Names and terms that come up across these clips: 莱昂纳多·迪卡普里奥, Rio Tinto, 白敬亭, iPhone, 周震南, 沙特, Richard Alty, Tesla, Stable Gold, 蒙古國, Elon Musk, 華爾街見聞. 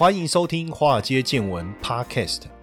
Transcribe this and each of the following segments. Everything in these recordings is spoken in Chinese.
欢迎收听华尔街见闻 Podcast，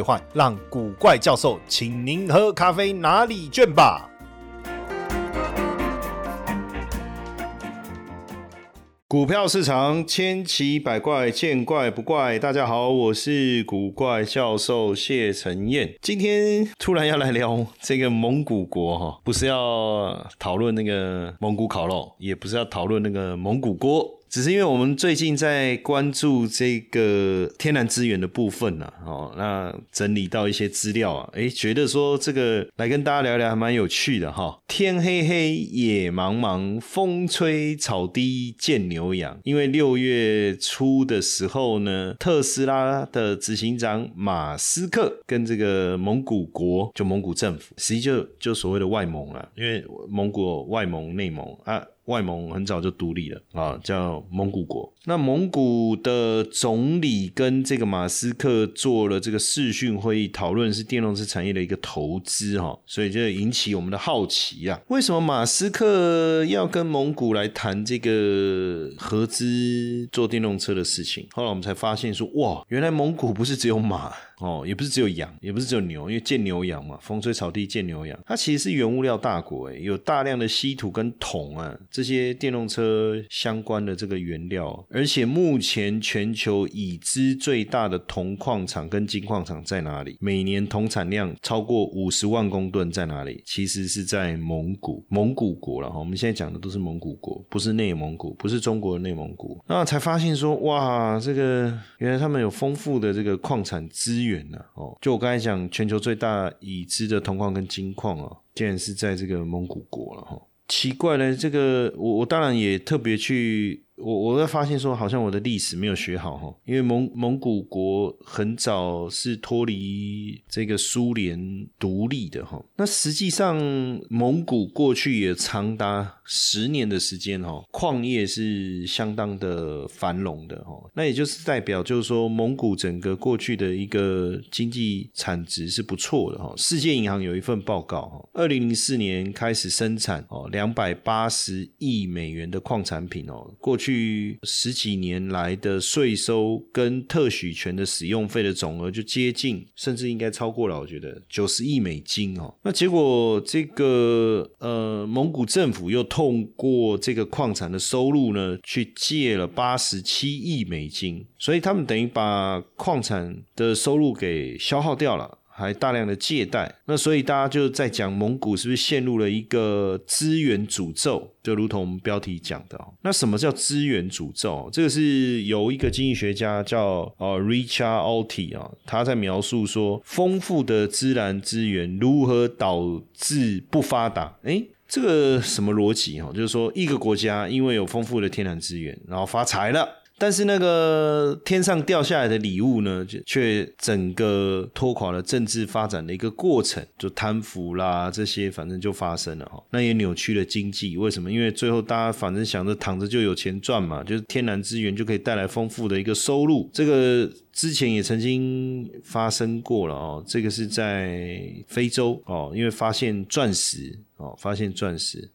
换，让古怪教授请您喝咖啡拿礼券吧。股票市场千奇百怪，见怪不怪。大家好，我是古怪教授谢承彦。今天突然要来聊这个蒙古国，不是要讨论那个蒙古烤肉，也不是要讨论那个蒙古锅，只是因为我们最近在关注这个天然资源的部分那整理到一些资料觉得说这个来跟大家聊聊还蛮有趣的天黑黑野茫茫，风吹草低见牛羊。因为6月初的时候呢，特斯拉的执行长马斯克跟这个蒙古国，就蒙古政府，实际就所谓的外蒙啦，因为蒙古外蒙内蒙啊，外蒙很早就独立了叫蒙古国。那蒙古的总理跟这个马斯克做了这个视讯会议，讨论是电动车产业的一个投资所以就引起我们的好奇为什么马斯克要跟蒙古来谈这个合资做电动车的事情？后来我们才发现说，哇，原来蒙古不是只有马也不是只有羊，也不是只有牛，因为见牛羊嘛，风吹草低见牛羊。它其实是原物料大国有大量的稀土跟铜这些电动车相关的这个原料，而且目前全球已知最大的铜矿场跟金矿场在哪里？每年铜产量超过50万公吨在哪里？其实是在蒙古国了。我们现在讲的都是蒙古国，不是内蒙古，不是中国的内蒙古。那才发现说，哇，这个原来他们有丰富的这个矿产资源就我刚才讲，全球最大已知的铜矿跟金矿竟然是在这个蒙古国了奇怪呢，这个我当然也特别去我在发现说，好像我的历史没有学好，因为蒙古国很早是脱离这个苏联独立的那实际上蒙古过去也长达10年的时间矿业是相当的繁荣的那也就是代表就是说蒙古整个过去的一个经济产值是不错的世界银行有一份报告2004年开始生产280亿美元的矿产品过去10几年来的税收跟特许权的使用费的总额就接近，甚至应该超过了，我觉得90亿美金那结果这个蒙古政府又通过这个矿产的收入呢，去借了87亿美金，所以他们等于把矿产的收入给消耗掉了，还大量的借贷。那所以大家就在讲蒙古是不是陷入了一个资源诅咒，就如同我们标题讲的那什么叫资源诅咒？这个是由一个经济学家叫Richard Alty他在描述说丰富的自然资源如何导致不发达这个什么逻辑就是说一个国家因为有丰富的天然资源然后发财了，但是那个天上掉下来的礼物呢，却整个拖垮了政治发展的一个过程，就贪腐啦这些反正就发生了那也扭曲了经济。为什么？因为最后大家反正想着躺着就有钱赚嘛，就是天然资源就可以带来丰富的一个收入。这个之前也曾经发生过了这个是在非洲因为发现钻石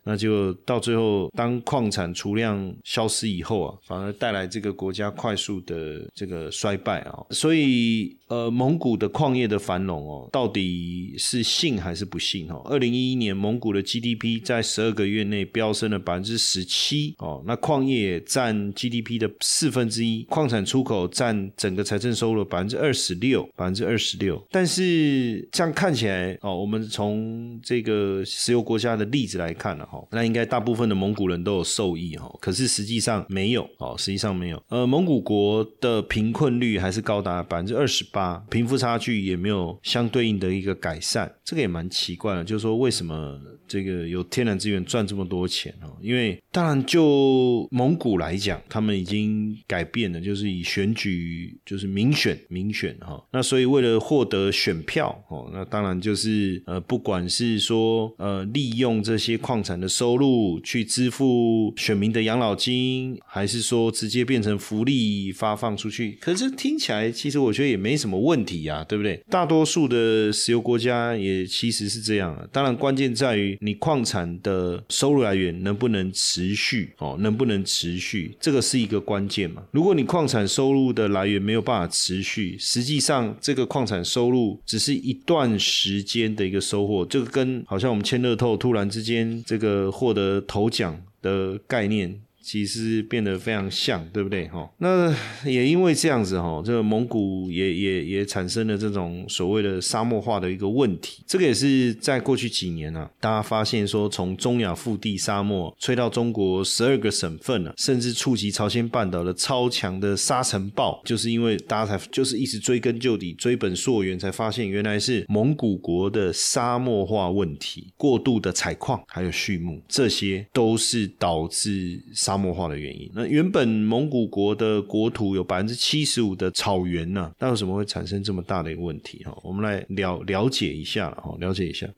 那就到最后当矿产储量消失以后反而带来这个国家快速的这个衰败所以蒙古的矿业的繁荣到底是幸还是不幸2011年蒙古的 GDP 在12个月内飙升了 17%那矿业占 GDP 的1/4，矿产出口占整个财政收入 26%，但是这样看起来我们从这个石油国家的例子来看那应该大部分的蒙古人都有受益可是实际上没有蒙古国的贫困率还是高达 28%， 贫富差距也没有相对应的一个改善。这个也蛮奇怪的，就是说为什么这个有天然资源赚这么多钱哦。因为当然就蒙古来讲，他们已经改变了，就是以选举就是民选哈、哦。那所以为了获得选票哦，那当然就是不管是说利用这些矿产的收入去支付选民的养老金，还是说直接变成福利发放出去，可是听起来其实我觉得也没什么问题啊，对不对？大多数的石油国家也其实是这样啊。当然关键在于你矿产的收入来源能不能持续哦，能不能持续，这个是一个关键嘛。如果你矿产收入的来源没有办法持续，实际上这个矿产收入只是一段时间的一个收获，这个跟好像我们签乐透突然之间这个获得头奖的概念其实变得非常像，对不对？那也因为这样子，这个蒙古也产生了这种所谓的沙漠化的一个问题。这个也是在过去几年啊，大家发现说从中亚腹地沙漠吹到中国12个省份啊，甚至触及朝鲜半岛的超强的沙尘暴，就是因为大家才就是一直追根究底追本溯源，才发现原来是蒙古国的沙漠化问题，过度的采矿还有畜牧，这些都是导致沙漠化的原因。那原本蒙古国的国土有 75% 的草原呢、啊，那为什么会产生这么大的一个问题？我们来了解一下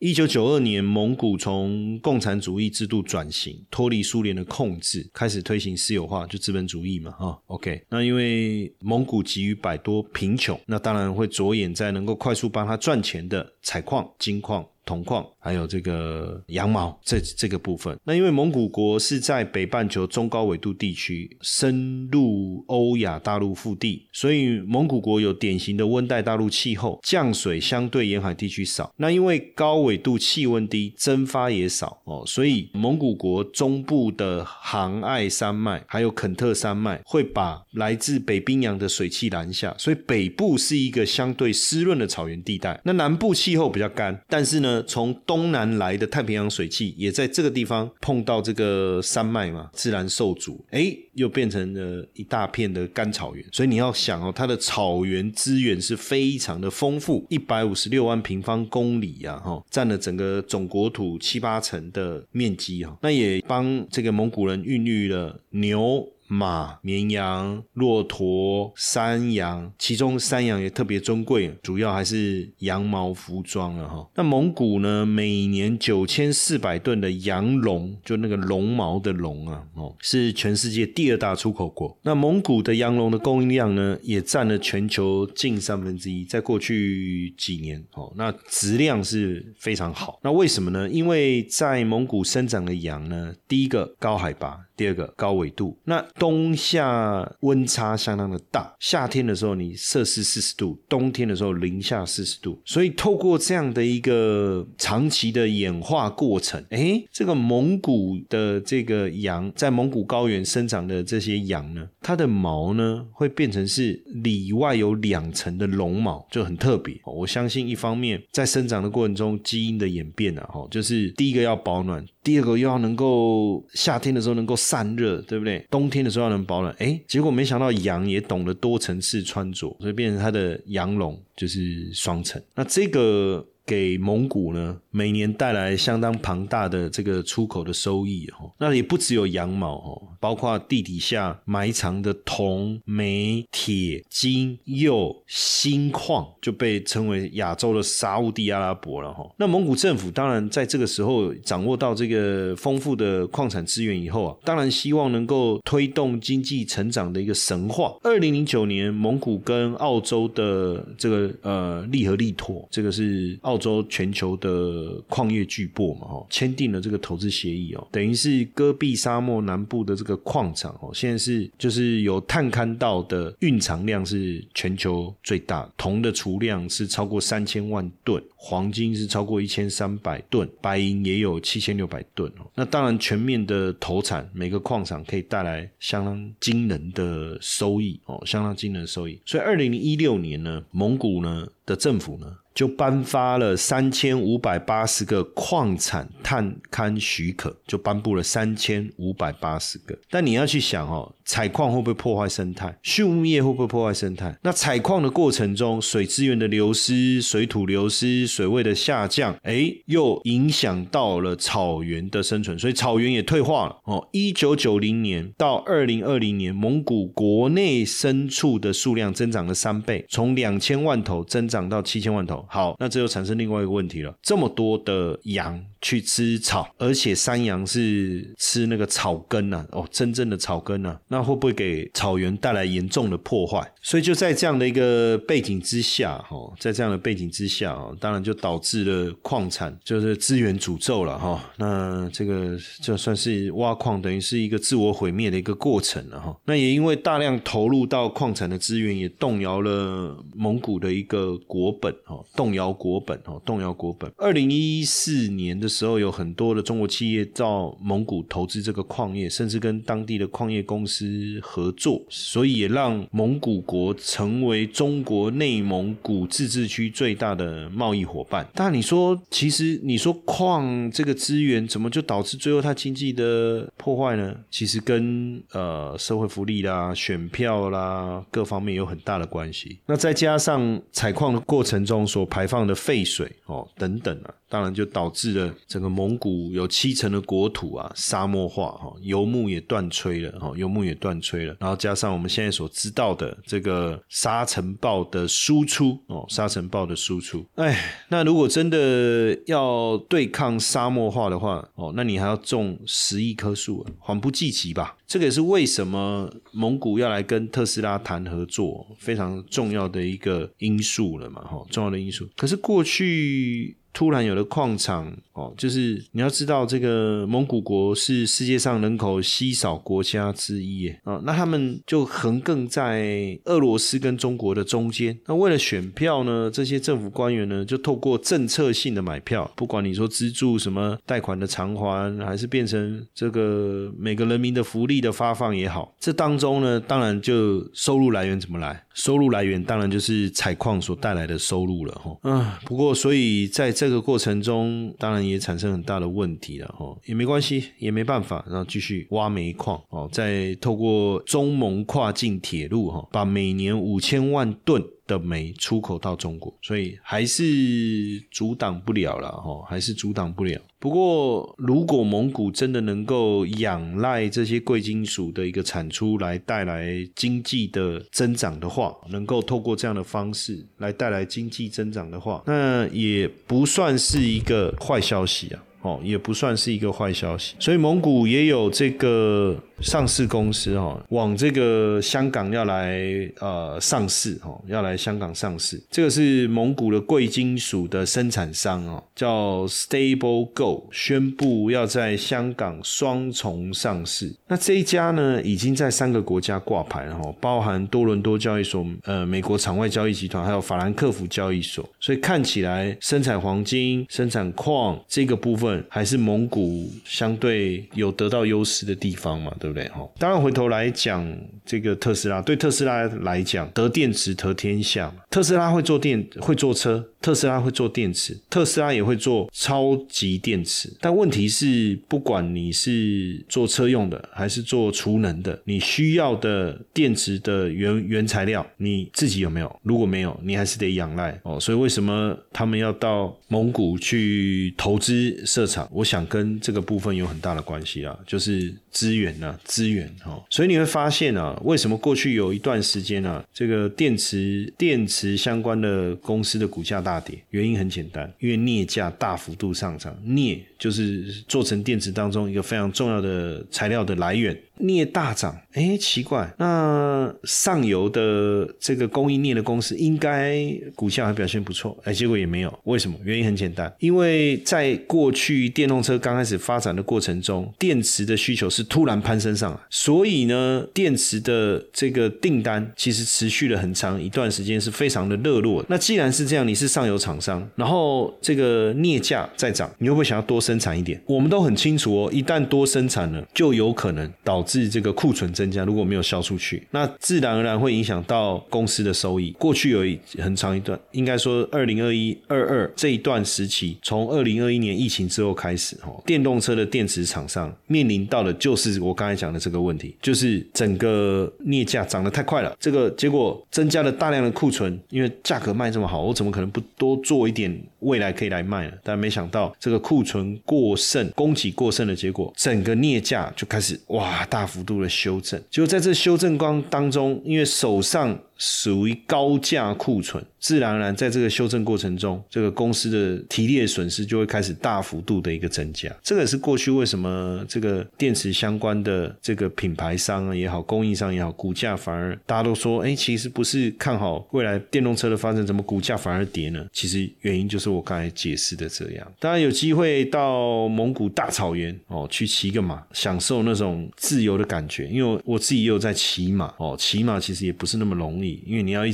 ，1992年蒙古从共产主义制度转型，脱离苏联的控制，开始推行私有化，就资本主义嘛。OK， 那因为蒙古急于摆脱贫穷，那当然会着眼在能够快速帮他赚钱的采矿、金矿、铜矿还有这个羊毛这个部分。那因为蒙古国是在北半球中高纬度地区，深入欧亚大陆腹地，所以蒙古国有典型的温带大陆气候，降水相对沿海地区少。那因为高纬度气温低，蒸发也少哦，所以蒙古国中部的杭爱山脉还有肯特山脉会把来自北冰洋的水汽拦下，所以北部是一个相对湿润的草原地带。那南部气候比较干，但是呢从东南来的太平洋水汽也在这个地方碰到这个山脉嘛，自然受阻，又变成了一大片的干草原。所以你要想哦，它的草原资源是非常的丰富，156万平方公里啊，占了整个总国土7-8成的面积啊，那也帮这个蒙古人孕育了牛、马、绵羊、骆驼、山羊，其中山羊也特别珍贵，主要还是羊毛服装了哈。那蒙古呢，每年9400吨的羊绒，就那个绒毛的绒啊，是全世界第2大出口国。那蒙古的羊绒的供应量呢，也占了全球近1/3，在过去几年哦，那质量是非常好。那为什么呢？因为在蒙古生长的羊呢，第一个高海拔，第二个高纬度，那冬夏温差相当的大，夏天的时候你摄氏40度，冬天的时候零下40度，所以透过这样的一个长期的演化过程，这个蒙古的这个羊，在蒙古高原生长的这些羊呢，它的毛呢会变成是里外有2层的绒毛，就很特别。我相信一方面在生长的过程中基因的演变啊，就是第一个要保暖，第二个又要能够夏天的时候能够散热，对不对？冬天的时候要能保暖，结果没想到羊也懂得多层次穿着，所以变成它的羊绒就是双层。那这个给蒙古呢每年带来相当庞大的这个出口的收益哦。那也不只有羊毛哦，包括地底下埋藏的铜、煤、铁、金、铀、锌矿，就被称为亚洲的沙烏地阿拉伯了哦。那蒙古政府当然在这个时候掌握到这个丰富的矿产资源以后啊，当然希望能够推动经济成长的一个神话。2009年蒙古跟澳洲的这个利合利妥，这个是澳洲全球的矿业巨擘嘛，签订了这个投资协议哦，等于是戈壁沙漠南部的这个矿场哦，现在是就是有探勘到的蕴藏量是全球最大，铜的储量是超过3000万吨，黄金是超过1300吨，白银也有7600吨哦。那当然全面的投产，每个矿场可以带来相当惊人的收益哦，相当惊人的收益。所以2016年呢，蒙古呢的政府呢，就颁发了3580个矿产探勘许可，就颁布了3580个。但你要去想采矿会不会破坏生态，畜牧业会不会破坏生态，那采矿的过程中水资源的流失、水土流失、水位的下降，又影响到了草原的生存，所以草原也退化了1990年到2020年，蒙古国内牲畜的数量增长了3倍，从2000万头增长到7000万头。好，那这又产生另外一个问题了，这么多的羊去吃草，而且山羊是吃那个草根真正的草根那会不会给草原带来严重的破坏？所以就在这样的一个背景之下当然就导致了矿产就是资源诅咒了那这个就算是挖矿等于是一个自我毁灭的一个过程那也因为大量投入到矿产的资源，也动摇了蒙古的一个国本动摇国本。2014年的时候，有很多的中国企业到蒙古投资这个矿业，甚至跟当地的矿业公司合作，所以也让蒙古国成为中国内蒙古自治区最大的贸易伙伴。但其实你说矿这个资源怎么就导致最后它经济的破坏呢？其实跟社会福利啦、选票啦各方面有很大的关系。那再加上采矿的过程中所排放的废水等等当然就导致了整个蒙古有70%的国土沙漠化游牧也断炊了。然后加上我们现在所知道的这个沙尘暴的输出那如果真的要对抗沙漠化的话那你还要种10亿棵树还不计及吧。这个也是为什么蒙古要来跟特斯拉谈合作非常重要的一个因素了嘛重要的因素。可是过去突然有了矿场就是你要知道这个蒙古国是世界上人口稀少国家之一那他们就横亘在俄罗斯跟中国的中间，那为了选票呢，这些政府官员呢就透过政策性的买票，不管你说资助什么贷款的偿还，还是变成这个每个人民的福利的发放也好，这当中呢当然就收入来源怎么来，收入来源当然就是采矿所带来的收入了不过所以在这个过程中当然也产生很大的问题了也没关系也没办法，然后继续挖煤矿再透过中蒙跨境铁路把每年5000万吨的煤出口到中国，所以还是阻挡不了啦还是阻挡不了。不过如果蒙古真的能够仰赖这些贵金属的一个产出来带来经济的增长的话，能够透过这样的方式来带来经济增长的话，那也不算是一个坏消息也不算是一个坏消息。所以蒙古也有这个上市公司往这个香港要来上市要来香港上市，这个是蒙古的贵金属的生产商叫 Stable Gold， 宣布要在香港双重上市。那这一家呢已经在3个国家挂牌了包含多伦多交易所美国场外交易集团还有法兰克福交易所，所以看起来生产黄金、生产矿这个部分还是蒙古相对有得到优势的地方嘛，对不对？当然回头来讲这个特斯拉，对特斯拉来讲得电池得天下，特斯拉会做车，特斯拉会做电池，特斯拉也会做超级电池，但问题是不管你是做车用的还是做储能的，你需要的电池的 原材料你自己有没有？如果没有你还是得仰赖所以为什么他们要到蒙古去投资设厂，我想跟这个部分有很大的关系就是资源所以你会发现为什么过去有一段时间这个电池相关的公司的股价大跌，原因很简单，因为镍价大幅度上涨，镍就是做成电池当中一个非常重要的材料的来源，镍大涨奇怪，那上游的这个供应镍的公司应该股价还表现不错结果也没有，为什么？原因很简单，因为在过去电动车刚开始发展的过程中，电池的需求是突然攀升上来，所以呢电池的这个订单其实持续了很长一段时间是非常的热络的。那既然是这样，你是上游厂商，然后这个镍价再涨，你会不会想要多生产一点？我们都很清楚哦，一旦多生产了，就有可能导致这个库存增加，如果没有销出去，那自然而然会影响到公司的收益。过去有很长一段，应该说2021-22这一段时期，从2021年疫情之后开始，电动车的电池厂商面临到的就是我刚才讲的这个问题，就是整个镍价涨得太快了，这个结果增加了大量的库存，因为价格卖这么好，我怎么可能不多做一点未来可以来卖呢？但没想到这个库存过剩，供给过剩的结果，整个镍价就开始大幅度的修正。结果在这修正光当中，因为手上属于高价库存，自然而然在这个修正过程中，这个公司的提列损失就会开始大幅度的一个增加。这个也是过去为什么这个电池相关的这个品牌商也好，供应商也好，股价反而大家都说其实不是看好未来电动车的发展，怎么股价反而跌呢？其实原因就是我刚才解释的这样。当然有机会到蒙古大草原去骑个马，享受那种自由的感觉，因为我自己也有在骑马骑马其实也不是那么容易，因为你要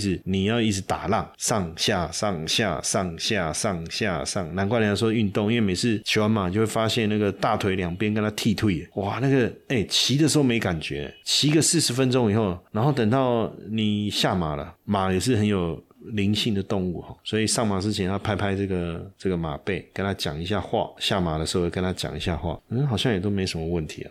一直打浪，上下上下上下上下上，难怪人家说运动，因为每次骑完马就会发现那个大腿两边跟他踢腿，那个骑的时候没感觉，骑个40分钟以后，然后等到你下马了，马也是很有灵性的动物，所以上马之前要拍拍这个马背，跟他讲一下话，下马的时候跟他讲一下话，好像也都没什么问题啊。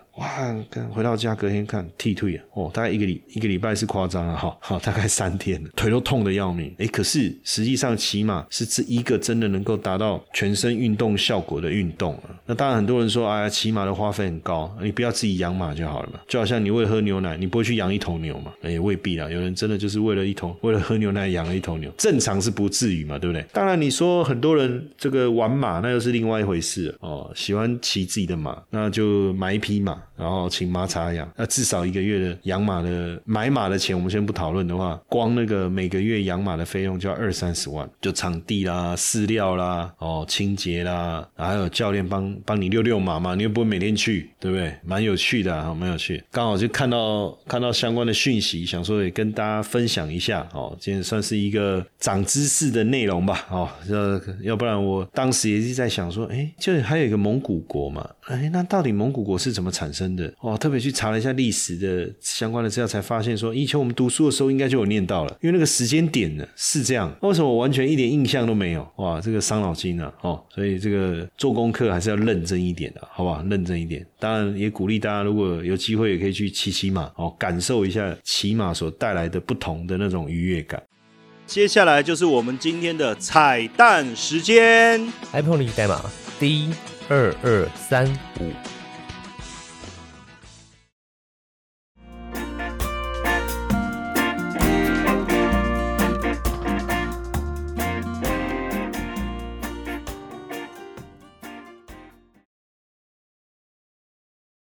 回到家隔天看剃退啊，大概一个礼拜是夸张了大概3天了，腿都痛得要命。可是实际上骑马是这一个真的能够达到全身运动效果的运动啊。那当然很多人说骑马的花费很高，你不要自己养马就好了嘛。就好像你为了喝牛奶，你不会去养一头牛嘛？也未必啦，有人真的就是为了喝牛奶养了一头牛，正常是不至于嘛，对不对？当然你说很多人这个玩马那又是另外一回事了喜欢骑自己的马，那就买一匹马，然后请马场养，那至少1个月的养马的买马的钱我们先不讨论的话，光那个每个月养马的费用就要20-30万，就场地啦、饲料啦、清洁啦，还有教练帮你遛马嘛，你又不会每天去，对不对？蛮有趣的蛮有趣。刚好就看到相关的讯息，想说也跟大家分享一下今天算是一个长知识的内容吧要不然我当时也是在想说就还有一个蒙古国嘛那到底蒙古国是怎么产生的特别去查了一下历史的相关的资料，才发现说以前我们读书的时候应该就有念到了，因为那个时间点呢是这样，为什么我完全一点印象都没有？这个伤脑筋啊所以这个做功课还是要认真一点的好不好？认真一点，当然也鼓励大家如果有机会也可以去骑马感受一下骑马所带来的不同的那种愉悦感。接下来就是我们今天的彩蛋时间，iPhone 里代码D2235。